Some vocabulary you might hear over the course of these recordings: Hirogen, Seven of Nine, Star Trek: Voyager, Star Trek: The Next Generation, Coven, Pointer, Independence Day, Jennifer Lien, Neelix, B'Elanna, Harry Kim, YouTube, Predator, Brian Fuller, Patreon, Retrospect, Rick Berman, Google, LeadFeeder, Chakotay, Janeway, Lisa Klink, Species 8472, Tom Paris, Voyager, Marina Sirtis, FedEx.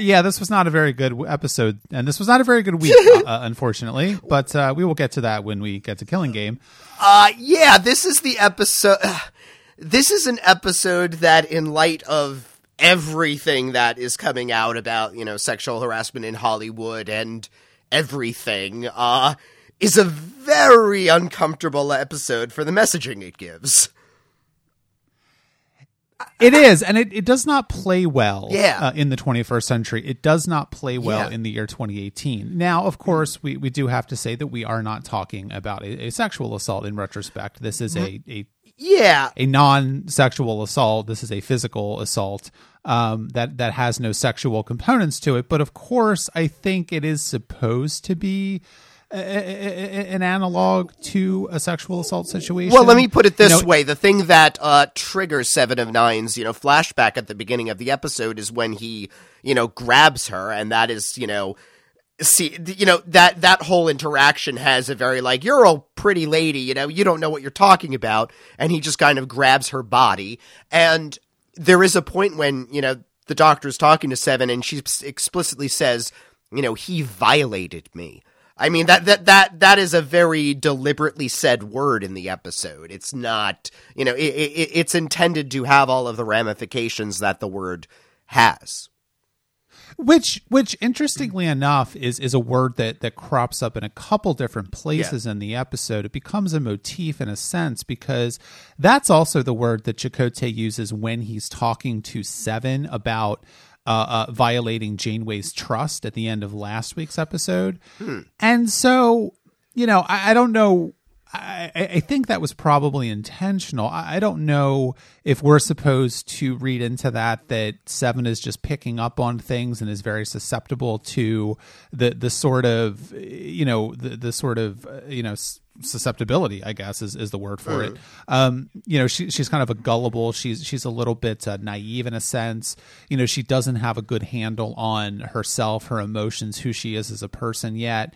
Yeah, this was not a very good episode, and this was not a very good week, unfortunately. But we will get to that when we get to Killing Game. Yeah, this is the episode. This is an episode that, in light of everything that is coming out about, you know, sexual harassment in Hollywood and everything, is a very uncomfortable episode for the messaging it gives. It is, and it does not play well in the 21st century. It does not play well in the year 2018. Now, of course, we do have to say that we are not talking about a sexual assault in retrospect. This is a non-sexual assault. This is a physical assault that has no sexual components to it. But, of course, I think it is supposed to be an analog to a sexual assault situation. Well, let me put it this way. The thing that triggers Seven of Nine's, flashback at the beginning of the episode is when he, grabs her, and that is, that whole interaction has a very you're a pretty lady, you don't know what you're talking about, and he just kind of grabs her body. And there is a point when, the Doctor's talking to Seven, and she explicitly says, he violated me. I mean, that is a very deliberately said word in the episode. It's not, it's intended to have all of the ramifications that the word has. Which interestingly enough, is a word that crops up in a couple different places in the episode. It becomes a motif in a sense, because that's also the word that Chakotay uses when he's talking to Seven about violating Janeway's trust at the end of last week's episode. And so, I don't know. I think that was probably intentional. I don't know if we're supposed to read into that Seven is just picking up on things and is very susceptible to the sort of, susceptibility, I guess, is the word for it. She's kind of a gullible. She's a little bit naive in a sense. She doesn't have a good handle on herself, her emotions, who she is as a person yet.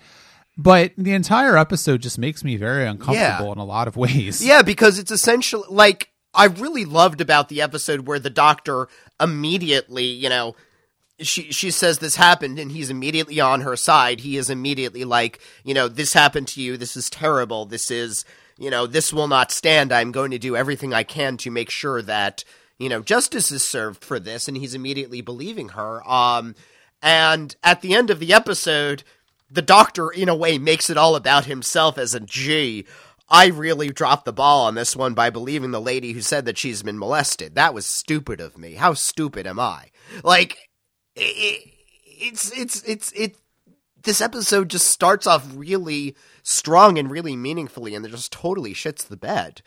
But the entire episode just makes me very uncomfortable in a lot of ways. Yeah, because it's essentially I really loved about the episode where the Doctor immediately, she says this happened, and he's immediately on her side. He is immediately this happened to you. This is terrible. This is, this will not stand. I'm going to do everything I can to make sure that, justice is served for this. And he's immediately believing her. And at the end of the episode, the Doctor, in a way, makes it all about himself as a G. I really dropped the ball on this one by believing the lady who said that she's been molested. That was stupid of me. How stupid am I? This episode just starts off really strong and really meaningfully, and it just totally shits the bed.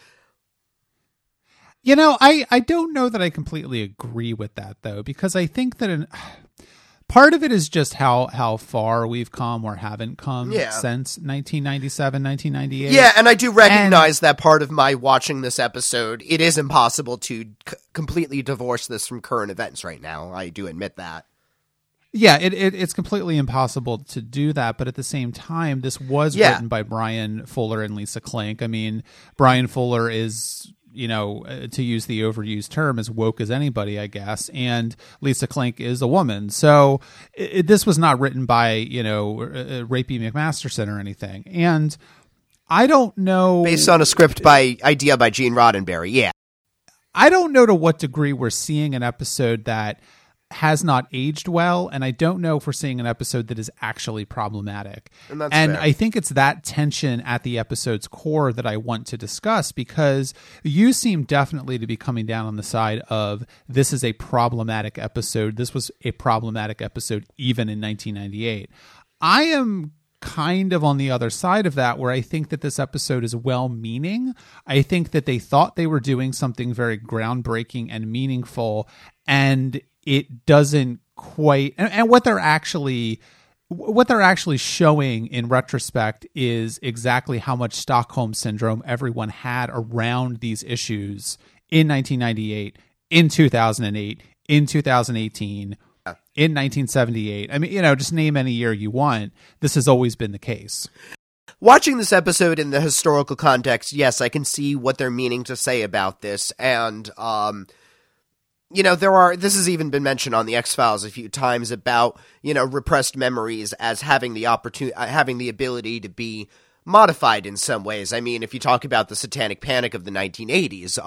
I don't know that I completely agree with that, though, because I think that part of it is just how far we've come or haven't come since 1997, 1998. Yeah, and I do recognize that part of my watching this episode, it is impossible to completely divorce this from current events right now. I do admit that. Yeah, it's completely impossible to do that. But at the same time, this was written by Brian Fuller and Lisa Klink. I mean, Brian Fuller is, to use the overused term, as woke as anybody, I guess. And Lisa Klink is a woman. So this was not written by, Rapey McMasterson or anything. And I don't know. Based on a script by Gene Roddenberry. Yeah. I don't know to what degree we're seeing an episode that has not aged well, and I don't know if we're seeing an episode that is actually problematic. And fair. I think it's that tension at the episode's core that I want to discuss, because you seem definitely to be coming down on the side of this is a problematic episode. This was a problematic episode even in 1998. I am kind of on the other side of that, where I think that this episode is well-meaning. I think that they thought they were doing something very groundbreaking and meaningful, and it doesn't quite, and what they're actually showing in retrospect is exactly how much Stockholm syndrome everyone had around these issues in 1998, in 2008, in 2018, in 1978. I mean, just name any year you want. This has always been the case. Watching this episode in the historical context, yes, I can see what they're meaning to say about this, and you know, there are, this has even been mentioned on The X-Files a few times about, you know, repressed memories as having the opportunity, having the ability to be modified in some ways. I mean, if you talk about the satanic panic of the 1980s,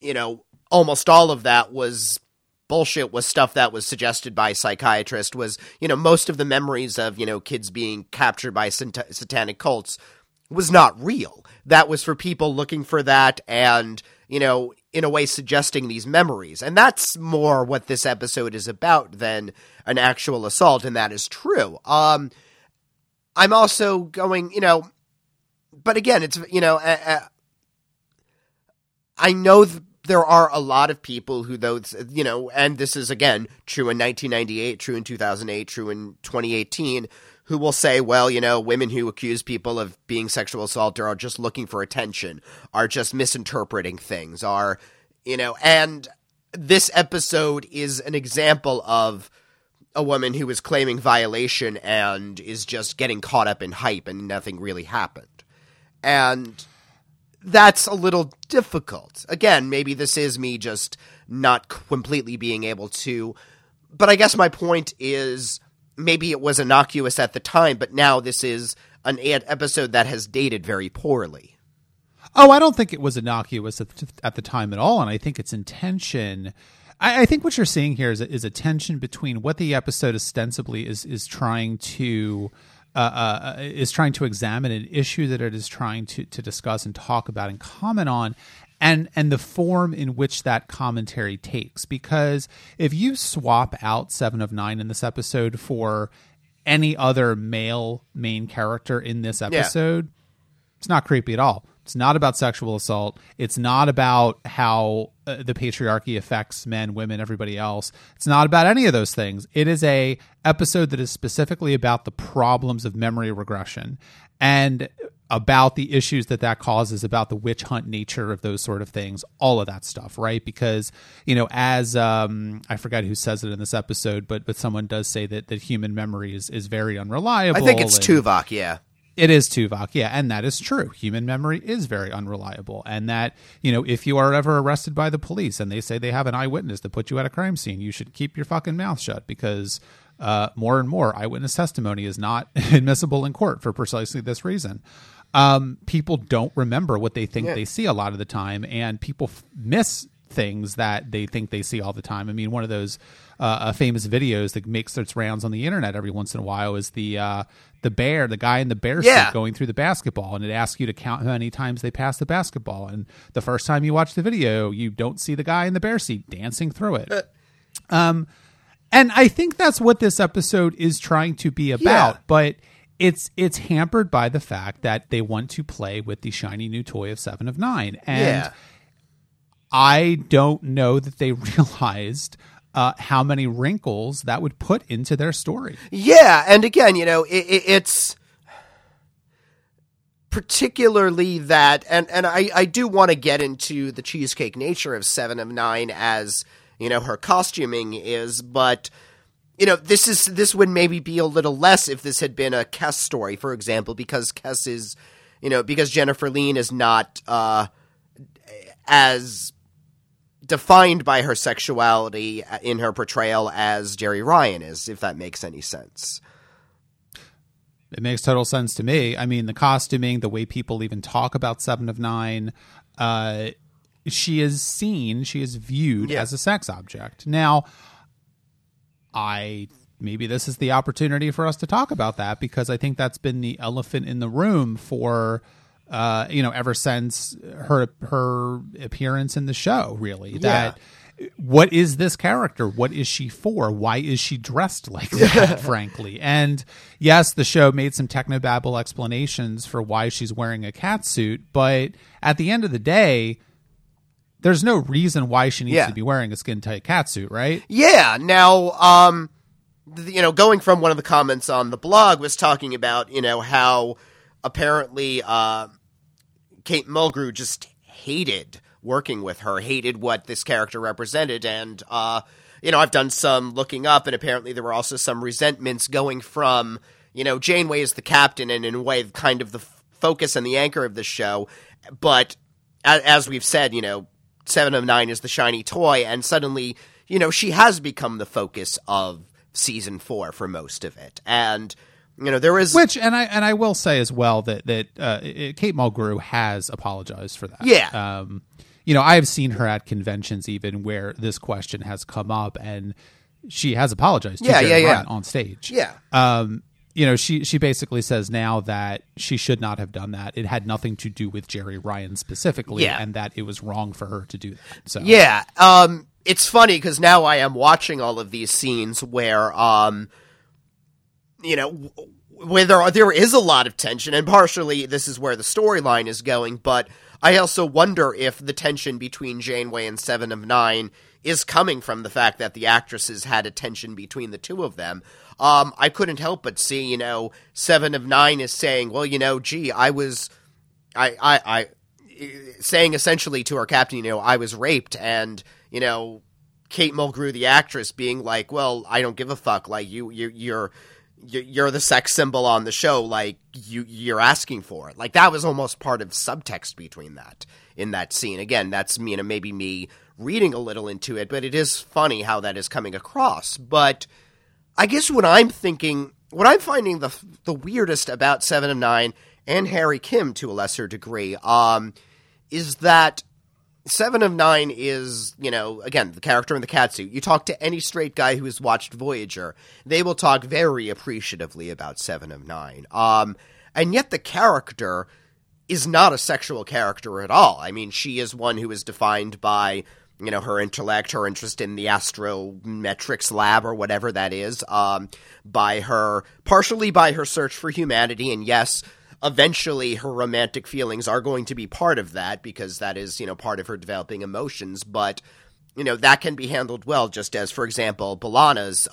you know, almost all of that was bullshit, was stuff that was suggested by psychiatrists, was, you know, most of the memories of, you know, kids being captured by satanic cults was not real. That was for people looking for that and, you know, in a way suggesting these memories. And that's more what this episode is about than an actual assault, and that is true. I'm also going, you know, but again, it's, you know, I know there are a lot of people who, though, you know, and this is, again, true in 1998, true in 2008, true in 2018, who will say, well, you know, women who accuse people of being sexual assaulter are just looking for attention, are just misinterpreting things, are, you know, and this episode is an example of a woman who is claiming violation and is just getting caught up in hype and nothing really happened. And that's a little difficult. Again, maybe this is me just not completely being able to, but I guess my point is, maybe it was innocuous at the time, but now this is an episode that has dated very poorly. Oh, I don't think it was innocuous at the time at all, and I think its intention... I think what you're seeing here is a tension between what the episode ostensibly is trying to examine, an issue that it is trying to discuss and talk about and comment on, and the form in which that commentary takes. Because if you swap out 7 of 9 in this episode for any other male main character in this episode, It's not creepy at all. It's not about sexual assault. It's not about how the patriarchy affects men, women, everybody else. It's not about any of those things. It is a episode that is specifically about the problems of memory regression and about the issues that causes, about the witch hunt nature of those sort of things, all of that stuff, right? Because, you know, as I forgot who says it in this episode, but someone does say that human memory is very unreliable. I think it's Tuvok, yeah. It is Tuvok, yeah, and that is true. Human memory is very unreliable, and that, you know, if you are ever arrested by the police and they say they have an eyewitness that put you at a crime scene, you should keep your fucking mouth shut, because more and more eyewitness testimony is not admissible in court for precisely this reason. People don't remember what they think they see a lot of the time, and people miss things that they think they see all the time. I mean, one of those famous videos that makes its rounds on the internet every once in a while is the bear, the guy in the bear suit going through the basketball, and it asks you to count how many times they pass the basketball. And the first time you watch the video, you don't see the guy in the bear suit dancing through it. And I think that's what this episode is trying to be about, but it's hampered by the fact that they want to play with the shiny new toy of 7 of 9. And I don't know that they realized how many wrinkles that would put into their story. Yeah, and again, you know, it's particularly that, and I do want to get into the cheesecake nature of 7 of 9 as, you know, her costuming is, but, you know, this would maybe be a little less if this had been a Kes story, for example, because Kes is, you know, because Jennifer Lien is not as defined by her sexuality in her portrayal as Jeri Ryan is, if that makes any sense. It makes total sense to me. I mean, the costuming, the way people even talk about 7 of 9, she is viewed as a sex object. Now, maybe this is the opportunity for us to talk about that, because I think that's been the elephant in the room for... you know, ever since her appearance in the show, really, that what is this character? What is she for? Why is she dressed like that, frankly? And yes, the show made some technobabble explanations for why she's wearing a cat suit, but at the end of the day, there's no reason why she needs to be wearing a skin-tight cat suit, right? Yeah. Now, you know, going from one of the comments on the blog was talking about, you know, how apparently Kate Mulgrew just hated working with her, hated what this character represented. And, you know, I've done some looking up, and apparently there were also some resentments going from, you know, Janeway is the captain and in a way kind of the focus and the anchor of the show. But as we've said, you know, Seven of Nine is the shiny toy, and suddenly, you know, she has become the focus of season four for most of it. And, you know, there is... Which, and I will say as well that Kate Mulgrew has apologized for that. Yeah. You know, I have seen her at conventions even where this question has come up, and she has apologized to Jeri Ryan on stage. Yeah. You know, she basically says now that she should not have done that. It had nothing to do with Jeri Ryan specifically, and that it was wrong for her to do that. So. Yeah. It's funny because now I am watching all of these scenes where, you know, where there is a lot of tension, and partially this is where the storyline is going, but I also wonder if the tension between Janeway and Seven of Nine is coming from the fact that the actresses had a tension between the two of them. I couldn't help but see, you know, Seven of Nine is saying, well, you know, gee, I was saying essentially to her captain, you know, I was raped, and, you know, Kate Mulgrew, the actress, being like, well, I don't give a fuck, like, you're the sex symbol on the show, like, you're asking for it. Like, that was almost part of subtext between that in that scene. Again, that's, you know, maybe me reading a little into it, but it is funny how that is coming across. But I guess what I'm thinking, what I'm finding the weirdest about Seven of Nine and Harry Kim to a lesser degree, is that Seven of Nine is, you know, again, the character in the catsuit. You talk to any straight guy who has watched Voyager, they will talk very appreciatively about Seven of Nine. And yet the character is not a sexual character at all. I mean, she is one who is defined by, you know, her intellect, her interest in the astrometrics lab or whatever that is, partially by her search for humanity, and yes, eventually her romantic feelings are going to be part of that because that is, you know, part of her developing emotions. But, you know, that can be handled well, just as, for example, B'Elanna's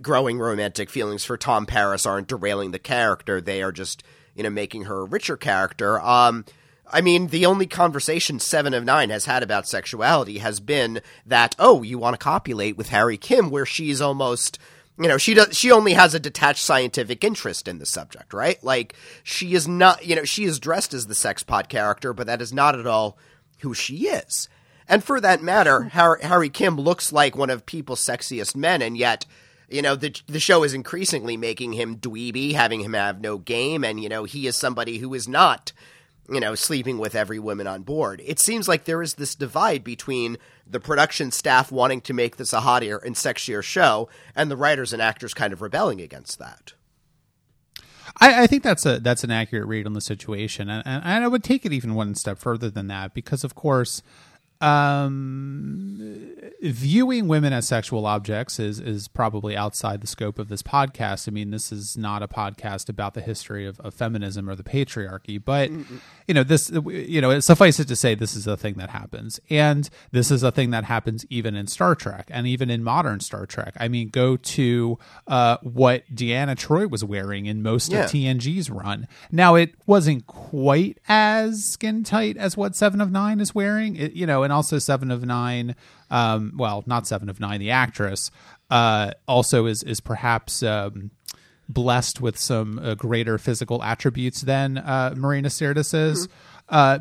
growing romantic feelings for Tom Paris aren't derailing the character. They are just, you know, making her a richer character. I mean, the only conversation Seven of Nine has had about sexuality has been that, oh, you want to copulate with Harry Kim, where she's almost... You know, she only has a detached scientific interest in the subject, right? Like, she is not, you know, she is dressed as the sexpot character, but that is not at all who she is. And for that matter, Harry Kim looks like one of people's sexiest men, and yet, you know, the show is increasingly making him dweeby, having him have no game, and, you know, he is somebody who is not, you know, sleeping with every woman on board. It seems like there is this divide between the production staff wanting to make this a hotter and sexier show, and the writers and actors kind of rebelling against that. I think that's an accurate read on the situation, and I would take it even one step further than that, because of course, viewing women as sexual objects is probably outside the scope of this podcast. I mean, this is not a podcast about the history of feminism or the patriarchy, but you know, this, you know, suffice it to say, this is a thing that happens, and this is a thing that happens even in Star Trek and even in modern Star Trek. I mean, go to what Deanna Troi was wearing in most of TNG's run. Now, it wasn't quite as skin tight as what Seven of Nine is wearing, you know. And also Seven of Nine, not Seven of Nine, the actress, also is perhaps blessed with some greater physical attributes than Marina Sirtis is.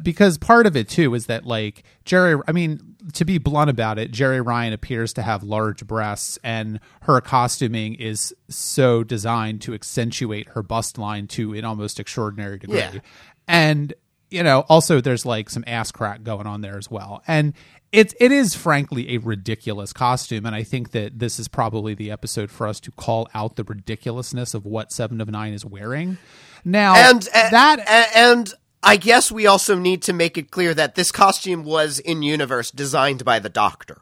Because part of it, too, is that, like, to be blunt about it, Jeri Ryan appears to have large breasts, and her costuming is so designed to accentuate her bust line to an almost extraordinary degree. Yeah. And... you know, also there's like some ass crack going on there as well. And it is frankly a ridiculous costume. And I think that this is probably the episode for us to call out the ridiculousness of what Seven of Nine is wearing now. And I guess we also need to make it clear that this costume was in universe designed by the Doctor.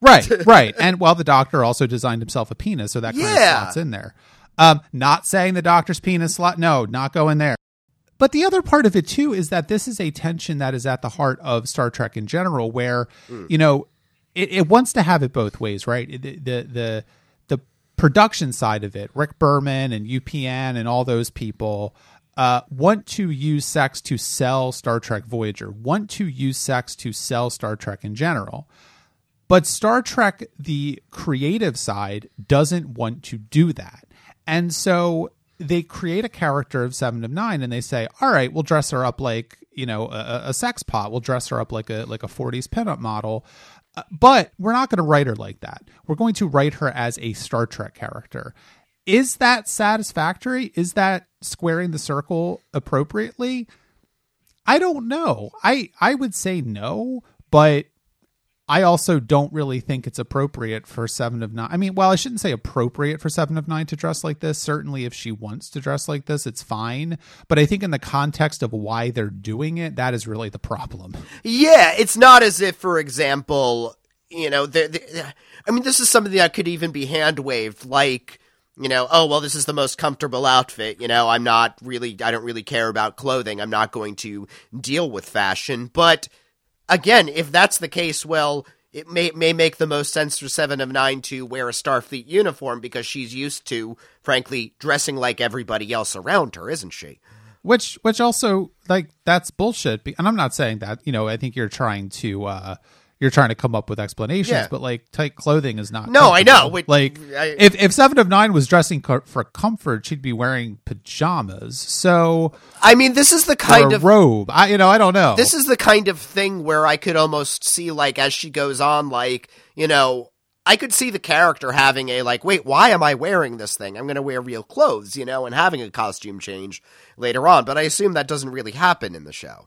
Right. And while the Doctor also designed himself a penis, so that kind of slots in there. Not saying the Doctor's penis slot. No, not going there. But the other part of it, too, is that this is a tension that is at the heart of Star Trek in general, where, you know, it wants to have it both ways, right? The production side of it, Rick Berman and UPN and all those people want to use sex to sell Star Trek Voyager, want to use sex to sell Star Trek in general. But Star Trek, the creative side, doesn't want to do that. And so... they create a character of Seven of Nine, and they say, all right, we'll dress her up like, you know, a sex pot. We'll dress her up like a 40s pinup model. But we're not going to write her like that. We're going to write her as a Star Trek character. Is that satisfactory? Is that squaring the circle appropriately? I don't know. I would say no, but I also don't really think it's appropriate for Seven of Nine. I mean, well, I shouldn't say appropriate for Seven of Nine to dress like this. Certainly, if she wants to dress like this, it's fine. But I think in the context of why they're doing it, that is really the problem. Yeah, it's not as if, for example, you know, I mean, this is something that could even be hand-waved, like, you know, oh, well, this is the most comfortable outfit. You know, I don't really care about clothing. I'm not going to deal with fashion. But again, if that's the case, well, it may make the most sense for Seven of Nine to wear a Starfleet uniform because she's used to, frankly, dressing like everybody else around her, isn't she? Which also, like, that's bullshit. And I'm not saying that, you know, I think you're trying to come up with explanations, yeah. But like tight clothing is not. No, I know. If Seven of Nine was dressing for comfort, she'd be wearing pajamas. So I mean, this is the kind of robe. I don't know. This is the kind of thing where I could almost see, like, as she goes on, like, you know, I could see the character having a, like, wait, why am I wearing this thing? I'm going to wear real clothes, you know, and having a costume change later on. But I assume that doesn't really happen in the show.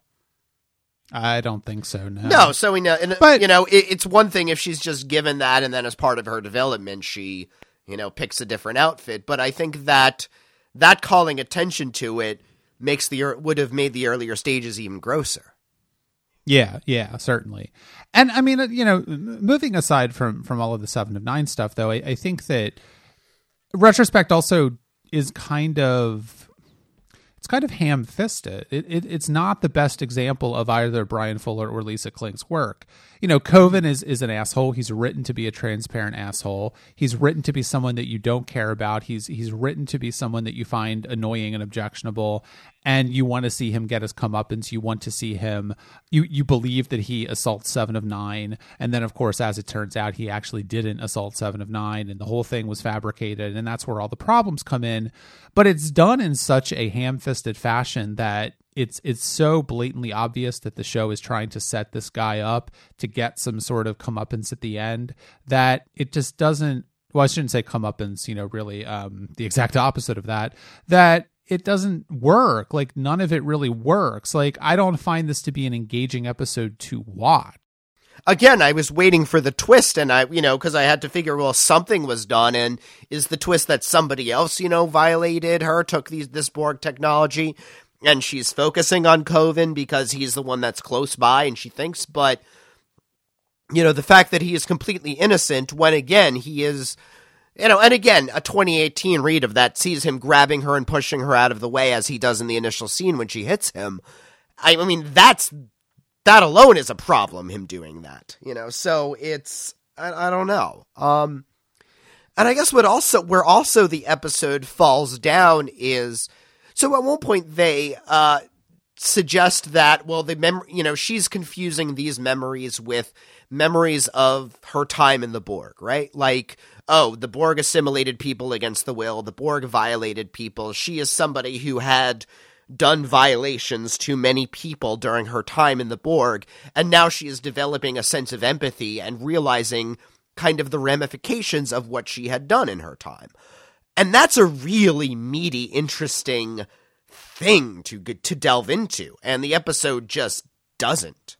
I don't think so, no. No, so we know, and, but, you know, it's one thing if she's just given that, and then as part of her development, she, you know, picks a different outfit. But I think that calling attention to it would have made the earlier stages even grosser. Yeah, certainly. And I mean, you know, moving aside from all of the Seven of Nine stuff, though, I think that Retrospect also is kind of ham-fisted. It's not the best example of either Brian Fuller or Lisa Klink's work. You know, Coven is an asshole. He's written to be a transparent asshole. He's written to be someone that you don't care about. He's written to be someone that you find annoying and objectionable, and you want to see him get his comeuppance. You want to see him. You believe that he assaults Seven of Nine, and then, of course, as it turns out, he actually didn't assault Seven of Nine, and the whole thing was fabricated, and that's where all the problems come in. But it's done in such a ham-fisted fashion that it's so blatantly obvious that the show is trying to set this guy up to get some sort of comeuppance at the end that it just doesn't. Well, I shouldn't say comeuppance, you know, really the exact opposite of that, that it doesn't work. Like, none of it really works. Like, I don't find this to be an engaging episode to watch. Again, I was waiting for the twist, and I, you know, because I had to figure, well, something was done, and is the twist that somebody else, you know, violated her, took this Borg technology, and she's focusing on Coven because he's the one that's close by, and she thinks, but, you know, the fact that he is completely innocent when, again, he is, you know, and again, a 2018 read of that sees him grabbing her and pushing her out of the way as he does in the initial scene when she hits him. I mean, that alone is a problem, him doing that, you know, so it's, I don't know. And I guess where also the episode falls down is, so at one point they suggest that, well, the memory, you know, she's confusing these memories with memories of her time in the Borg, right? Like, oh, the Borg assimilated people against the will, the Borg violated people. She is somebody who had done violations to many people during her time in the Borg, and now she is developing a sense of empathy and realizing kind of the ramifications of what she had done in her time. And that's a really meaty, interesting thing to delve into, and the episode just doesn't.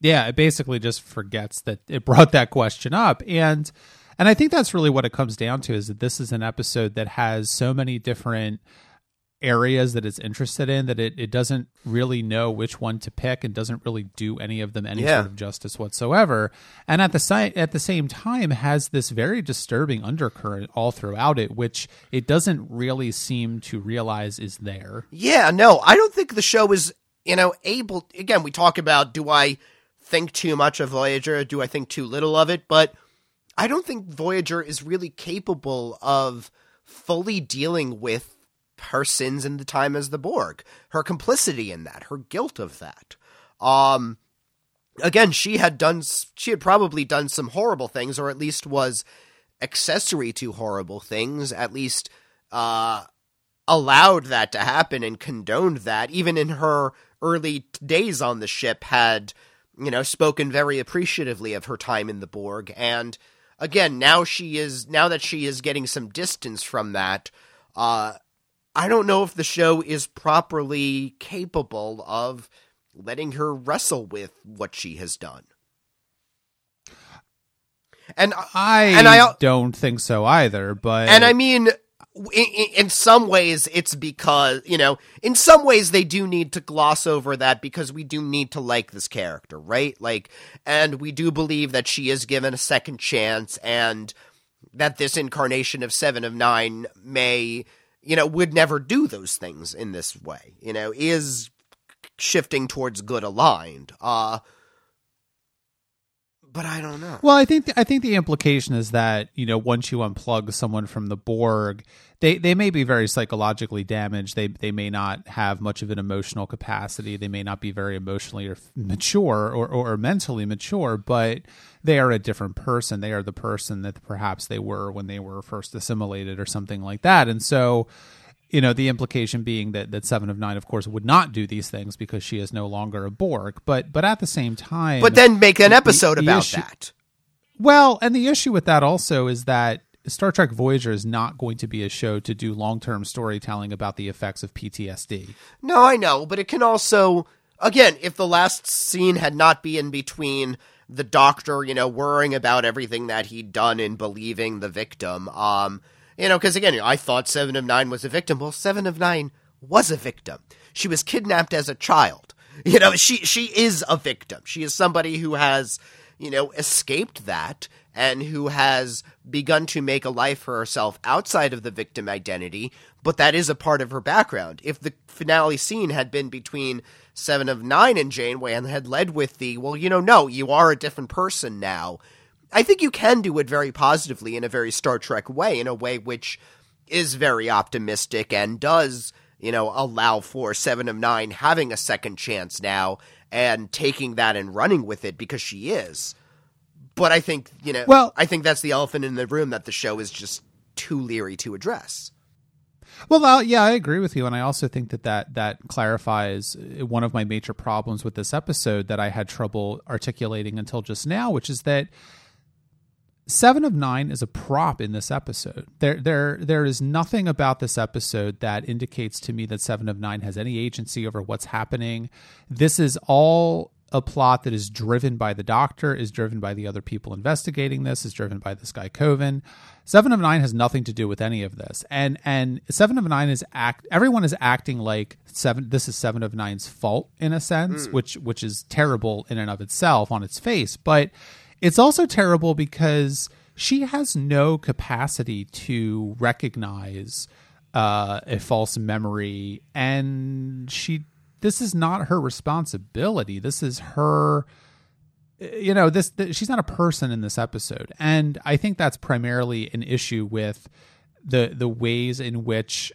Yeah, it basically just forgets that it brought that question up, and I think that's really what it comes down to, is that this is an episode that has so many different areas that it's interested in that it doesn't really know which one to pick and doesn't really do any of them any sort of justice whatsoever, and at the same time has this very disturbing undercurrent all throughout it, which it doesn't really seem to realize is there. Yeah, no, I don't think the show is, you know, able. Again, we talk about, do I think too much of Voyager? Do I think too little of it? But I don't think Voyager is really capable of fully dealing with her sins in the time as the Borg, her complicity in that, her guilt of that. Again, she had probably done some horrible things, or at least was accessory to horrible things, at least allowed that to happen and condoned that, even in her early days on the ship had, you know, spoken very appreciatively of her time in the Borg. And again, now that she is getting some distance from that, I don't know if the show is properly capable of letting her wrestle with what she has done. And I don't think so either, but... And I mean, in some ways, it's because, you know, in some ways they do need to gloss over that because we do need to like this character, right? Like, and we do believe that she is given a second chance and that this incarnation of Seven of Nine may, you know, would never do those things in this way, you know, is shifting towards good aligned, but I don't know. Well, I think the implication is that, you know, once you unplug someone from the Borg, they may be very psychologically damaged. They may not have much of an emotional capacity. They may not be very emotionally mature or mentally mature, but they are a different person. They are the person that perhaps they were when they were first assimilated or something like that. And so, you know, the implication being that Seven of Nine, of course, would not do these things because she is no longer a Borg. But at the same time... But then make an episode about that. Well, and the issue with that also is that Star Trek Voyager is not going to be a show to do long-term storytelling about the effects of PTSD. No, I know, but it can also... Again, if the last scene had not been in between the Doctor, you know, worrying about everything that he'd done and believing the victim... You know, because again, I thought Seven of Nine was a victim. Well, Seven of Nine was a victim. She was kidnapped as a child. You know, she is a victim. She is somebody who has, you know, escaped that and who has begun to make a life for herself outside of the victim identity, but that is a part of her background. If the finale scene had been between Seven of Nine and Janeway and had led with the, well, you know, no, you are a different person now, I think you can do it very positively in a very Star Trek way, in a way which is very optimistic and does, you know, allow for Seven of Nine having a second chance now and taking that and running with it because she is. But I think, you know, well, I think that's the elephant in the room that the show is just too leery to address. Well, yeah, I agree with you. And I also think that clarifies one of my major problems with this episode that I had trouble articulating until just now, which is that Seven of Nine is a prop in this episode. There is nothing about this episode that indicates to me that Seven of Nine has any agency over what's happening. This is all a plot that is driven by the Doctor, is driven by the other people investigating this, is driven by this guy Coven. Seven of Nine has nothing to do with any of this. And Seven of Nine everyone is acting like this is Seven of Nine's fault in a sense, which is terrible in and of itself on its face. But it's also terrible because she has no capacity to recognize a false memory, and this is not her responsibility. This is her, you know, she's not a person in this episode. And I think that's primarily an issue with the ways in which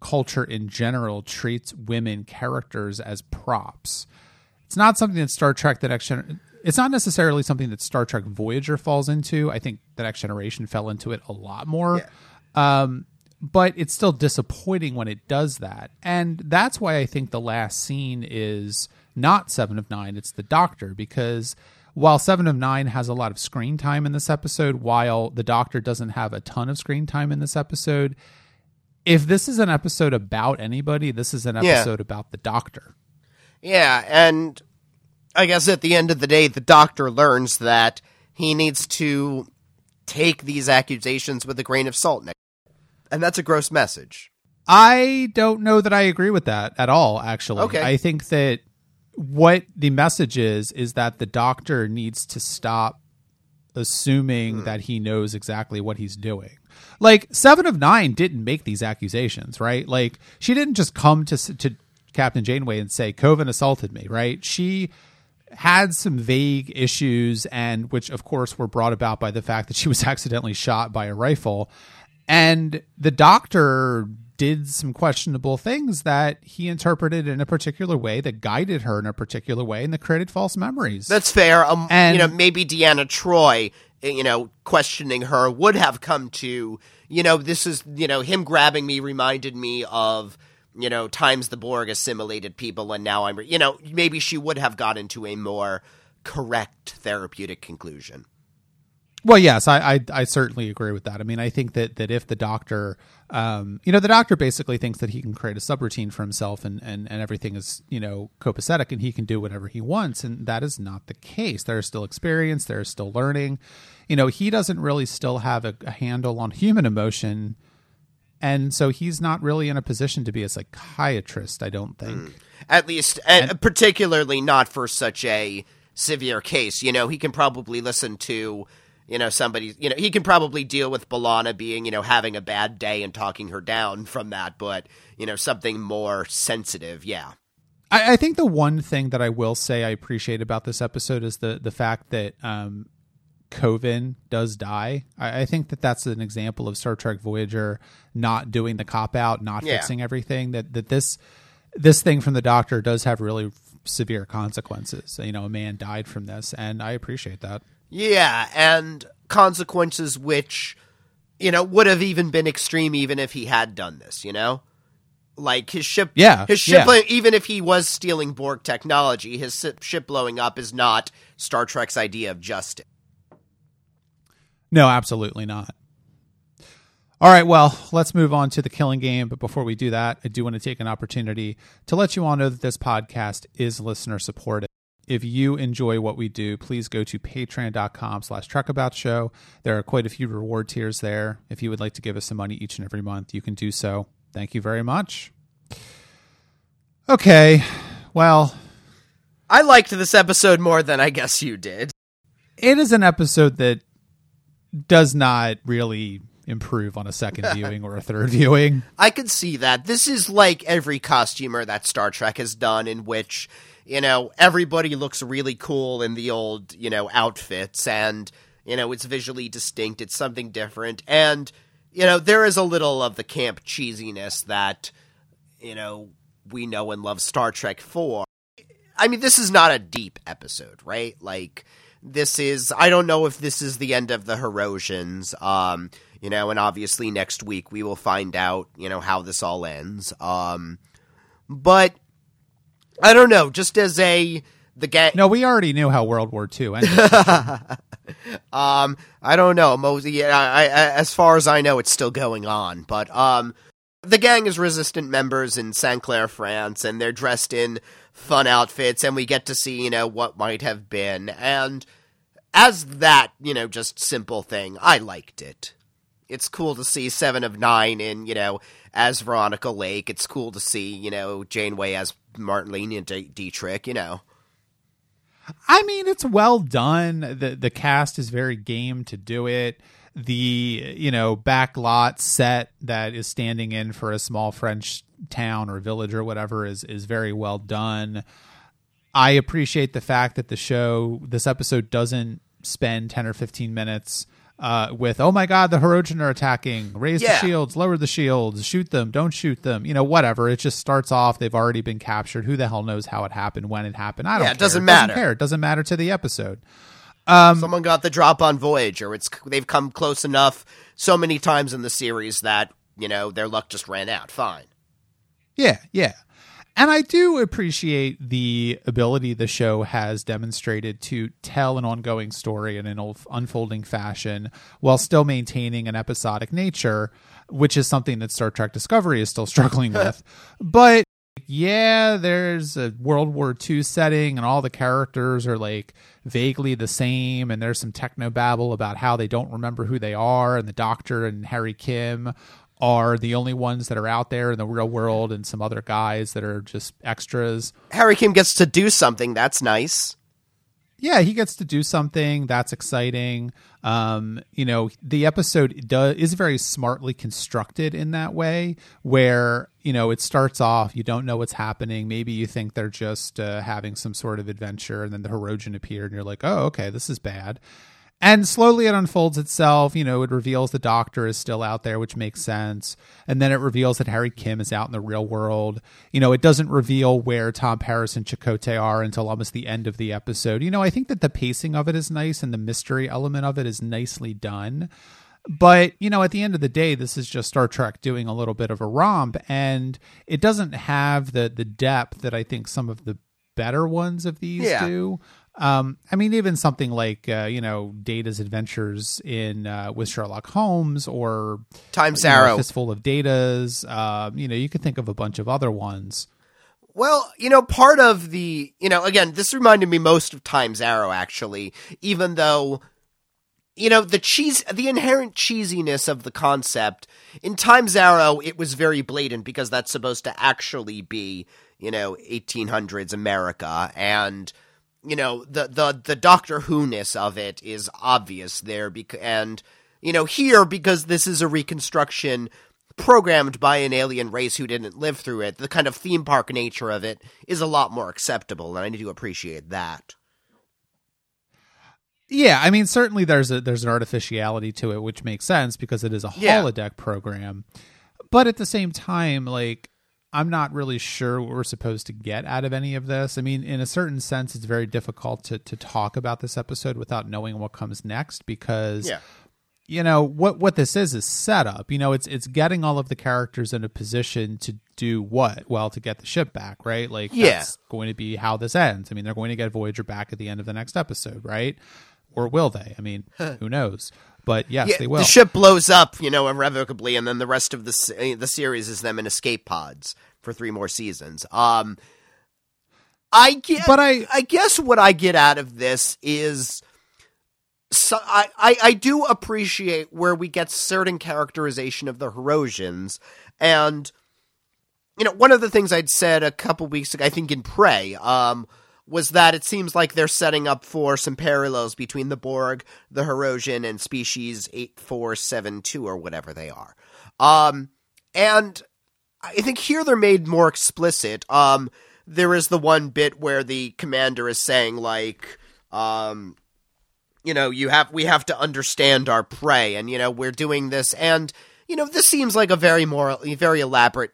culture in general treats women characters as props. It's not something that Star Trek The Next Generation... It's not necessarily something that Star Trek Voyager falls into. I think The Next Generation fell into it a lot more. Yeah. But it's still disappointing when it does that. And that's why I think the last scene is not Seven of Nine, it's the Doctor. Because while Seven of Nine has a lot of screen time in this episode, while the Doctor doesn't have a ton of screen time in this episode, if this is an episode about anybody, this is an episode about the Doctor. Yeah, and... I guess at the end of the day, the Doctor learns that he needs to take these accusations with a grain of salt. And that's a gross message. I don't know that I agree with that at all, actually. Okay. I think that what the message is that the Doctor needs to stop assuming that he knows exactly what he's doing. Like, Seven of Nine didn't make these accusations, right? Like, she didn't just come to Captain Janeway and say, Coven assaulted me, right? She... had some vague issues, and which of course were brought about by the fact that she was accidentally shot by a rifle, and the Doctor did some questionable things that he interpreted in a particular way that guided her in a particular way and that created false memories. That's fair. And, you know, maybe Deanna Troi, you know, questioning her would have come to, you know, this is, you know, him grabbing me reminded me of, you know, times the Borg assimilated people and now I'm, you know, maybe she would have gotten to a more correct therapeutic conclusion. Well, yes, I certainly agree with that. I mean, I think that if the Doctor, you know, the Doctor basically thinks that he can create a subroutine for himself and everything is, you know, copacetic and he can do whatever he wants. And that is not the case. There is still experience. There is still learning. You know, he doesn't really still have a handle on human emotion. And so he's not really in a position to be a psychiatrist, I don't think. At least, and particularly not for such a severe case. You know, he can probably listen to... You know, somebody, you know, he can probably deal with B'Elanna being, you know, having a bad day and talking her down from that. But, you know, something more sensitive. Yeah, I think the one thing that I will say I appreciate about this episode is the fact that Coven does die. I think that that's an example of Star Trek Voyager not doing the cop out, not fixing everything, that this thing from the Doctor does have really severe consequences. You know, a man died from this, and I appreciate that. Yeah, and consequences which, you know, would have even been extreme even if he had done this, you know? Like his ship, even if he was stealing Borg technology, his ship blowing up is not Star Trek's idea of justice. No, absolutely not. All right, well, let's move on to the Killing Game. But before we do that, I do want to take an opportunity to let you all know that this podcast is listener supported. If you enjoy what we do, please go to patreon.com/TrekAboutShow. There are quite a few reward tiers there. If you would like to give us some money each and every month, you can do so. Thank you very much. Okay, well. I liked this episode more than I guess you did. It is an episode that does not really improve on a second viewing or a third viewing. I could see that. This is like every costumer that Star Trek has done in which... You know, everybody looks really cool in the old, you know, outfits and, you know, it's visually distinct. It's something different. And, you know, there is a little of the camp cheesiness that, you know, we know and love Star Trek for. I mean, this is not a deep episode, right? Like, this is, I don't know if this is the end of the Hirogens, you know, and obviously next week we will find out, you know, how this all ends. But... I don't know, just as the gang... No, we already knew how World War II ended. I don't know, Mosey, as far as I know, it's still going on, but the gang is resistant members in St. Clair, France, and they're dressed in fun outfits, and we get to see, you know, what might have been, and as that, you know, just simple thing, I liked it. It's cool to see 7 of 9 in, you know, as Veronica Lake. It's cool to see, you know, Janeway as Marlene Dietrich, you know. I mean, it's well done. The cast is very game to do it. The, you know, backlot set that is standing in for a small French town or village or whatever is very well done. I appreciate the fact that this episode doesn't spend 10 or 15 minutes with, oh my God, the Hirogen are attacking, raise the shields, lower the shields, shoot them, don't shoot them, you know, whatever. It just starts off, they've already been captured. Who the hell knows how it happened, when it happened? I don't care. It doesn't matter. It doesn't matter to the episode. Someone got the drop on Voyager. They've come close enough so many times in the series that, you know, their luck just ran out. Fine. Yeah, yeah. And I do appreciate the ability the show has demonstrated to tell an ongoing story in an unfolding fashion while still maintaining an episodic nature, which is something that Star Trek Discovery is still struggling with. But yeah, there's a World War II setting and all the characters are like vaguely the same. And there's some technobabble about how they don't remember who they are. And the Doctor and Harry Kim are the only ones that are out there in the real world and some other guys that are just extras. Harry Kim gets to do something. That's nice. Yeah, he gets to do something. That's exciting. You know, the episode is very smartly constructed in that way where, you know, it starts off, you don't know what's happening. Maybe you think they're just having some sort of adventure and then the Hirogen appeared and you're like, oh, okay, this is bad. And slowly it unfolds itself. You know, it reveals the Doctor is still out there, which makes sense. And then it reveals that Harry Kim is out in the real world. You know, it doesn't reveal where Tom Paris and Chakotay are until almost the end of the episode. You know, I think that the pacing of it is nice and the mystery element of it is nicely done. But, you know, at the end of the day, this is just Star Trek doing a little bit of a romp, and it doesn't have the depth that I think some of the better ones of these do. I mean, even something like, you know, Data's Adventures in with Sherlock Holmes, or Time's Arrow, Fistful of Data's. You know, you could think of a bunch of other ones. Well, you know, part of the, you know, again, this reminded me most of Time's Arrow, actually, even though, you know, the inherent cheesiness of the concept in Time's Arrow, it was very blatant because that's supposed to actually be, you know, 1800s America, and, you know, the Doctor Who-ness of it is obvious there, and, you know, here, because this is a reconstruction programmed by an alien race who didn't live through it, the kind of theme park nature of it is a lot more acceptable, and I do appreciate that. Yeah, I mean, certainly there's an artificiality to it, which makes sense because it is a holodeck program. But at the same time, like, I'm not really sure what we're supposed to get out of any of this. I mean, in a certain sense, it's very difficult to talk about this episode without knowing what comes next, because, you know, what this is setup. You know, it's getting all of the characters in a position to do what? Well, to get the ship back, right? Like, that's going to be how this ends. I mean, they're going to get Voyager back at the end of the next episode, right? Or will they? I mean, who knows? But yes, they will. The ship blows up, you know, irrevocably, and then the rest of the series is them in escape pods for 3 more seasons. I guess what I get out of this is, so I do appreciate where we get certain characterization of the Hirogens, and, you know, one of the things I'd said a couple weeks ago, I think in Prey, was that it seems like they're setting up for some parallels between the Borg, the Hirogen, and species 8472 or whatever they are. And I think here they're made more explicit. There is the one bit where the commander is saying, like, you know, we have to understand our prey, and, you know, we're doing this, and, you know, this seems like a very elaborate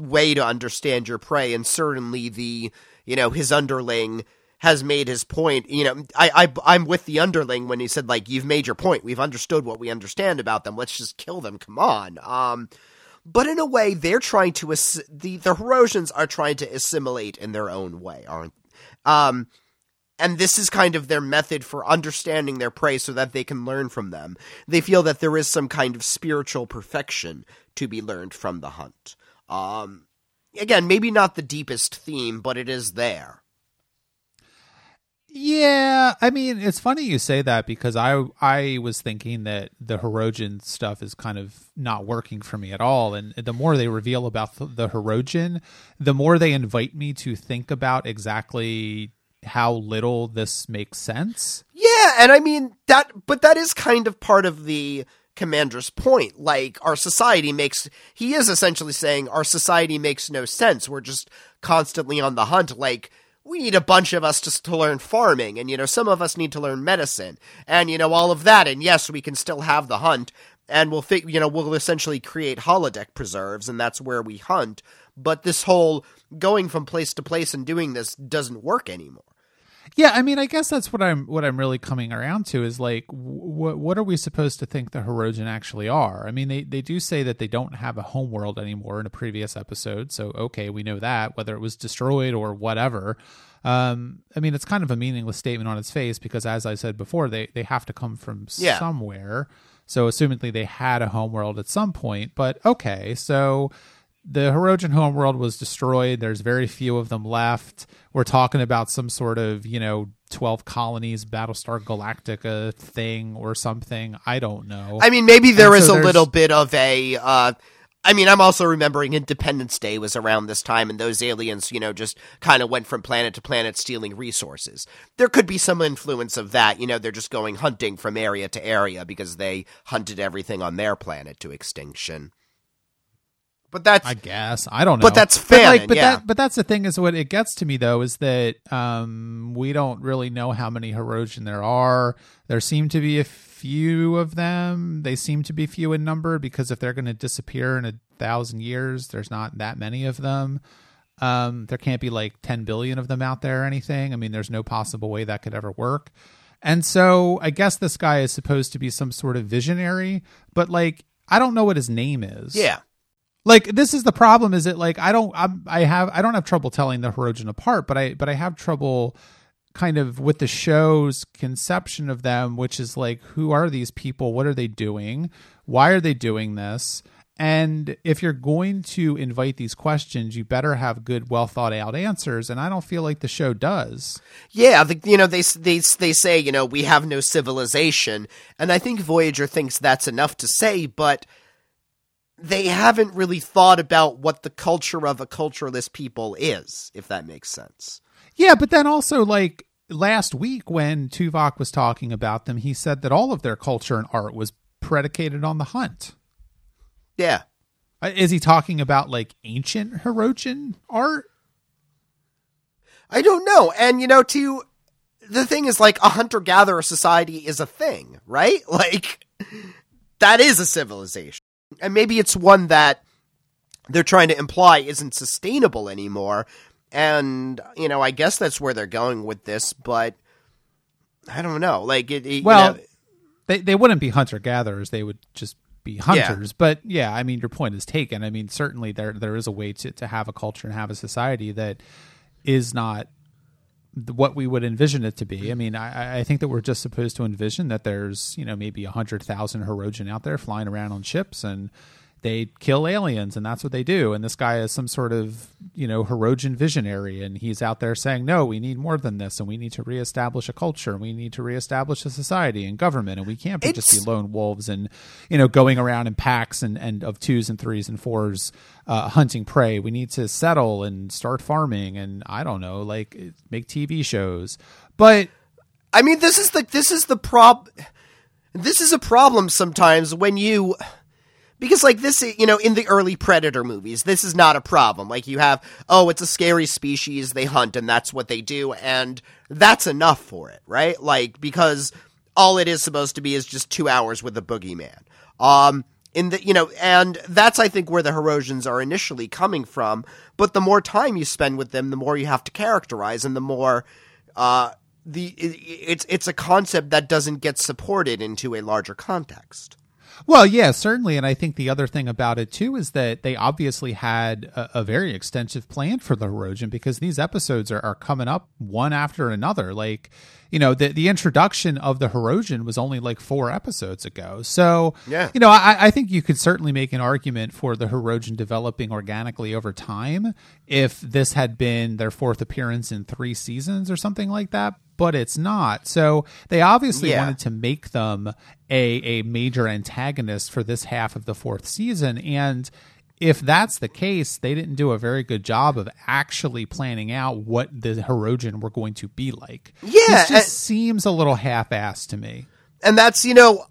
way to understand your prey, and certainly the, you know, his underling has made his point. You know, I'm with the underling when he said, like, you've made your point. We've understood what we understand about them. Let's just kill them. Come on. But in a way, they're trying to, the Hirogens are trying to assimilate in their own way, aren't they? And this is kind of their method for understanding their prey so that they can learn from them. They feel that there is some kind of spiritual perfection to be learned from the hunt. Again, maybe not the deepest theme, but it is there. Yeah, I mean, it's funny you say that, because I was thinking that the Hirogen stuff is kind of not working for me at all, and the more they reveal about the Hirogen, the more they invite me to think about exactly how little this makes sense. Yeah, and I mean, that is kind of part of the commander's point. Like, he is essentially saying our society makes no sense. We're just constantly on the hunt. Like, we need a bunch of us just to learn farming, and, you know, some of us need to learn medicine, and, you know, all of that, and yes, we can still have the hunt, and we'll essentially create holodeck preserves, and that's where we hunt, but this whole going from place to place and doing this doesn't work anymore. Yeah, I mean, I guess that's what I'm really coming around to is, like, what are we supposed to think the Hirogen actually are? I mean, they do say that they don't have a homeworld anymore in a previous episode, so okay, we know that, whether it was destroyed or whatever. I mean, it's kind of a meaningless statement on its face because, as I said before, they have to come from somewhere, so assumedly they had a homeworld at some point, but okay, so the Hirogen homeworld was destroyed. There's very few of them left. We're talking about some sort of, you know, 12 colonies, Battlestar Galactica thing or something. I don't know. I mean, maybe there's a little bit of a, I mean, I'm also remembering Independence Day was around this time, and those aliens, you know, just kind of went from planet to planet stealing resources. There could be some influence of that. You know, they're just going hunting from area to area because they hunted everything on their planet to extinction. But that's, I guess, I don't know. But that's fair. But that's the thing, is what it gets to me, though, is that we don't really know how many Hirogen there are. There seem to be a few of them. They seem to be few in number because if they're going to disappear in 1,000 years, there's not that many of them. There can't be like 10 billion of them out there or anything. I mean, there's no possible way that could ever work. And so I guess this guy is supposed to be some sort of visionary, but like, I don't know what his name is. Yeah. Like, this is the problem, is it like, I don't have trouble telling the Hirogen apart, but I have trouble kind of with the show's conception of them, which is like, who are these people? What are they doing? Why are they doing this? And if you're going to invite these questions, you better have good, well thought out answers. And I don't feel like the show does. Yeah. They say, we have no civilization. And I think Voyager thinks that's enough to say, but they haven't really thought about what the culture of a cultureless people is, if that makes sense. Yeah. But then also, like, last week when Tuvok was talking about them, he said that all of their culture and art was predicated on the hunt. Yeah. Is he talking about like ancient Hirogen art? I don't know. And the thing is, like, a hunter-gatherer society is a thing, right? Like, that is a civilization. And maybe it's one that they're trying to imply isn't sustainable anymore. And, I guess that's where they're going with this, but I don't know. Like, they wouldn't be hunter-gatherers. They would just be hunters. Yeah. But yeah, I mean, your point is taken. I mean, certainly there is a way to have a culture and have a society that is not what we would envision it to be. I mean, I think that we're just supposed to envision that there's, maybe 100,000 Hirogen out there flying around on ships, and they kill aliens, and that's what they do. And this guy is some sort of, Hirogen visionary, and he's out there saying, no, we need more than this, and we need to reestablish a culture, and we need to reestablish a society and government, and we can't just be lone wolves and, going around in packs and of 2s and 3s and 4s hunting prey. We need to settle and start farming and, I don't know, like, make TV shows. But I mean, this is a problem sometimes when you... Because, like, this, in the early Predator movies, this is not a problem. Like, you have, it's a scary species, they hunt, and that's what they do, and that's enough for it, right? Like, because all it is supposed to be is just 2 hours with a boogeyman. And that's, I think, where the Hirogens are initially coming from, but the more time you spend with them, the more you have to characterize, and the more, it's a concept that doesn't get supported into a larger context. Well, yeah, certainly. And I think the other thing about it, too, is that they obviously had a very extensive plan for the Hirogen, because these episodes are coming up one after another. Like, the introduction of the Hirogen was only like 4 episodes ago. So, yeah. I think you could certainly make an argument for the Hirogen developing organically over time if this had been their 4th appearance in 3 seasons or something like that. But it's not. So they obviously wanted to make them a major antagonist for this half of the 4th season. And if that's the case, they didn't do a very good job of actually planning out what the Hirogen were going to be like. Yeah. It just seems a little half-assed to me. And that's,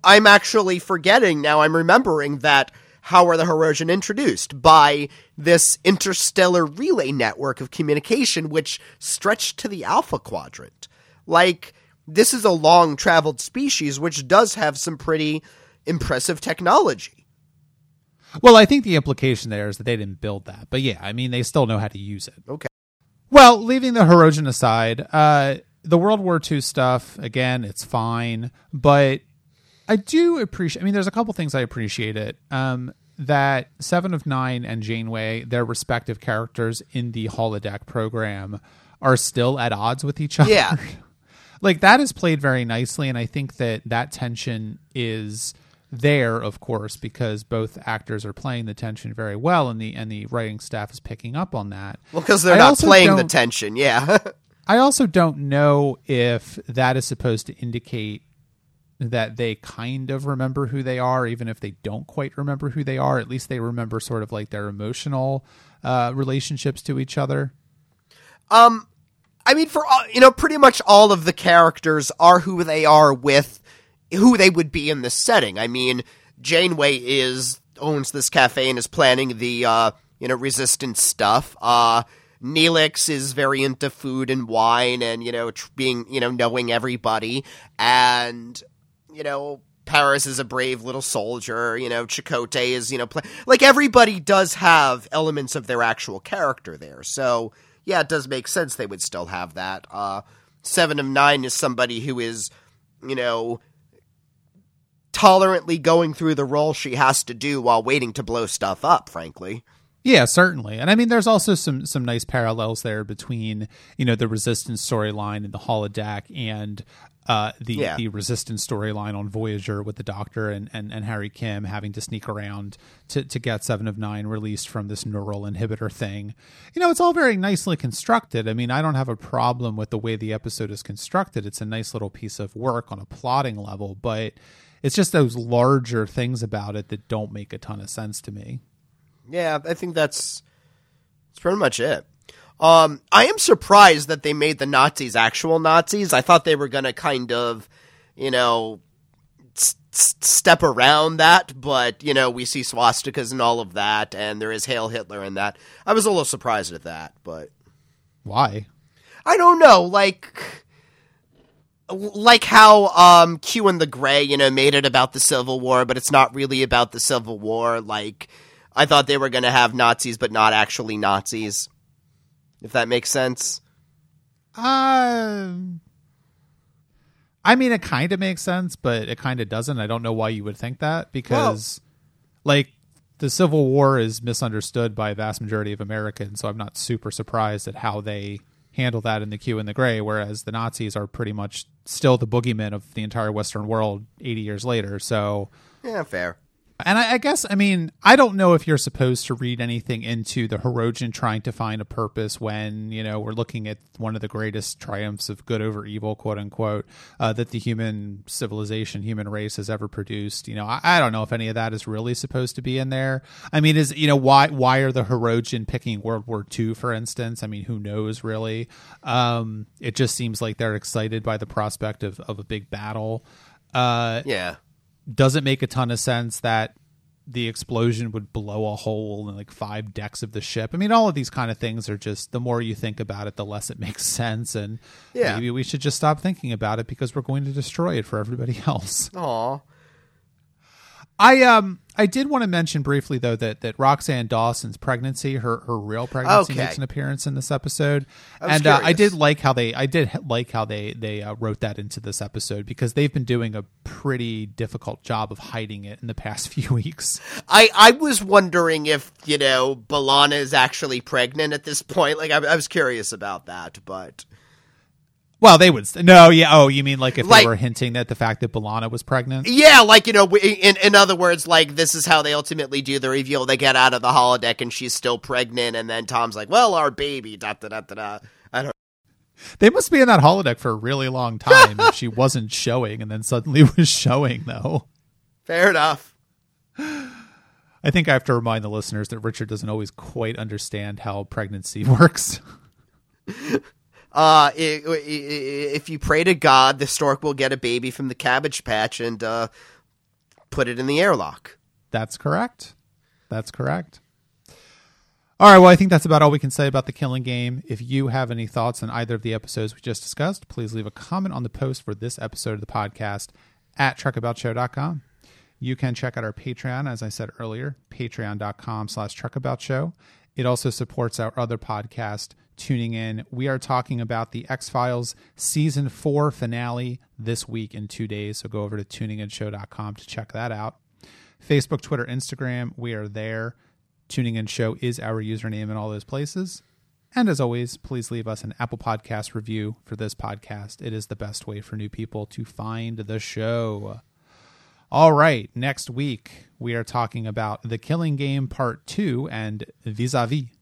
I'm actually forgetting now. I'm remembering that how are the Hirogen introduced? By this interstellar relay network of communication, which stretched to the Alpha Quadrant. Like, this is a long-traveled species, which does have some pretty impressive technology. Well, I think the implication there is that they didn't build that. But yeah, I mean, they still know how to use it. Okay. Well, leaving the Hirogen aside, the World War II stuff, again, it's fine. But I do appreciate... I mean, there's a couple things I appreciate it. That Seven of Nine and Janeway, their respective characters in the holodeck program, are still at odds with each other. Yeah. Like, that is played very nicely, and I think that tension is there, of course, because both actors are playing the tension very well, and the writing staff is picking up on that. Well, because they're not playing the tension, yeah. I also don't know if that is supposed to indicate that they kind of remember who they are, even if they don't quite remember who they are. At least they remember sort of like their emotional relationships to each other. I mean, for all, pretty much all of the characters are who they are with who they would be in this setting. I mean, Janeway owns this cafe and is planning the, resistance stuff. Neelix is very into food and wine and, knowing everybody. And, Paris is a brave little soldier. Chakotay is, like, everybody does have elements of their actual character there. So... yeah, it does make sense they would still have that. Seven of Nine is somebody who is you know, tolerantly going through the role she has to do while waiting to blow stuff up, frankly. Yeah, certainly. And I mean, there's also some nice parallels there between, you know, the Resistance storyline and the holodeck and the Resistance storyline on Voyager with the Doctor and Harry Kim having to sneak around to get 7 of 9 released from this neural inhibitor thing. You know, it's all very nicely constructed. I mean, I don't have a problem with the way the episode is constructed. It's a nice little piece of work on a plotting level, but it's just those larger things about it that don't make a ton of sense to me. Yeah, I think that's pretty much it. I am surprised that they made the Nazis actual Nazis. I thought they were going to kind of, you know, step around that. But, you know, we see swastikas and all of that, and there is Hail Hitler in that. I was a little surprised at that, but... Why? I don't know. Like how Q and the Grey, you know, made it about the Civil War, but it's not really about the Civil War, like... I thought they were going to have Nazis, but not actually Nazis, if that makes sense. I mean, it kind of makes sense, but it kind of doesn't. I don't know why you would think that, because, like, the Civil War is misunderstood by a vast majority of Americans, so I'm not super surprised at how they handle that in the Q and the Grey, whereas the Nazis are pretty much still the boogeymen of the entire Western world 80 years later, so... Yeah, fair. And I guess, I mean, I don't know if you're supposed to read anything into the Hirogen trying to find a purpose when, you know, we're looking at one of the greatest triumphs of good over evil, quote unquote, that the human civilization, human race has ever produced. You know, I don't know if any of that is really supposed to be in there. I mean, is, you know, why are the Hirogen picking World War II, for instance? I mean, who knows, really? It just seems like they're excited by the prospect of a big battle. Yeah. Doesn't make a ton of sense that the explosion would blow a hole in like 5 decks of the ship. I mean, all of these kind of things are just, the more you think about it, the less it makes sense. And maybe we should just stop thinking about it because we're going to destroy it for everybody else. Aw. I did want to mention briefly, though, that Roxanne Dawson's pregnancy, her real pregnancy, makes an appearance in this episode, and I did like how they wrote that into this episode because they've been doing a pretty difficult job of hiding it in the past few weeks. I was wondering if, you know, B'Elanna is actually pregnant at this point. Like I was curious about that, but. Well, they would... No, yeah. Oh, you mean like if they were hinting at the fact that B'Elanna was pregnant? Yeah, like, you know, in other words, like, this is how they ultimately do the reveal. They get out of the holodeck and she's still pregnant, and then Tom's like, well, our baby, da-da-da-da-da. I don't know. They must be in that holodeck for a really long time if she wasn't showing and then suddenly was showing, though. Fair enough. I think I have to remind the listeners that Richard doesn't always quite understand how pregnancy works. If you pray to God, the stork will get a baby from the Cabbage Patch and put it in the airlock. That's correct. All right, well, I think that's about all we can say about The Killing Game. If you have any thoughts on either of the episodes we just discussed, please leave a comment on the post for this episode of the podcast at TrekAboutShow.com. You can check out our Patreon, as I said earlier, patreon.com/TrekAboutShow. It also supports our other podcast, Tuning In. We are talking about The X-Files Season 4 finale this week in 2 days, so go over to tuningInShow.com to check that out. Facebook, Twitter, Instagram, we are there. Tuning In Show is our username in all those places. And as always, please leave us an Apple Podcast review for this podcast. It is the best way for new people to find the show. All right, next week we are talking about The Killing Game Part 2 and Vis-a-Vis.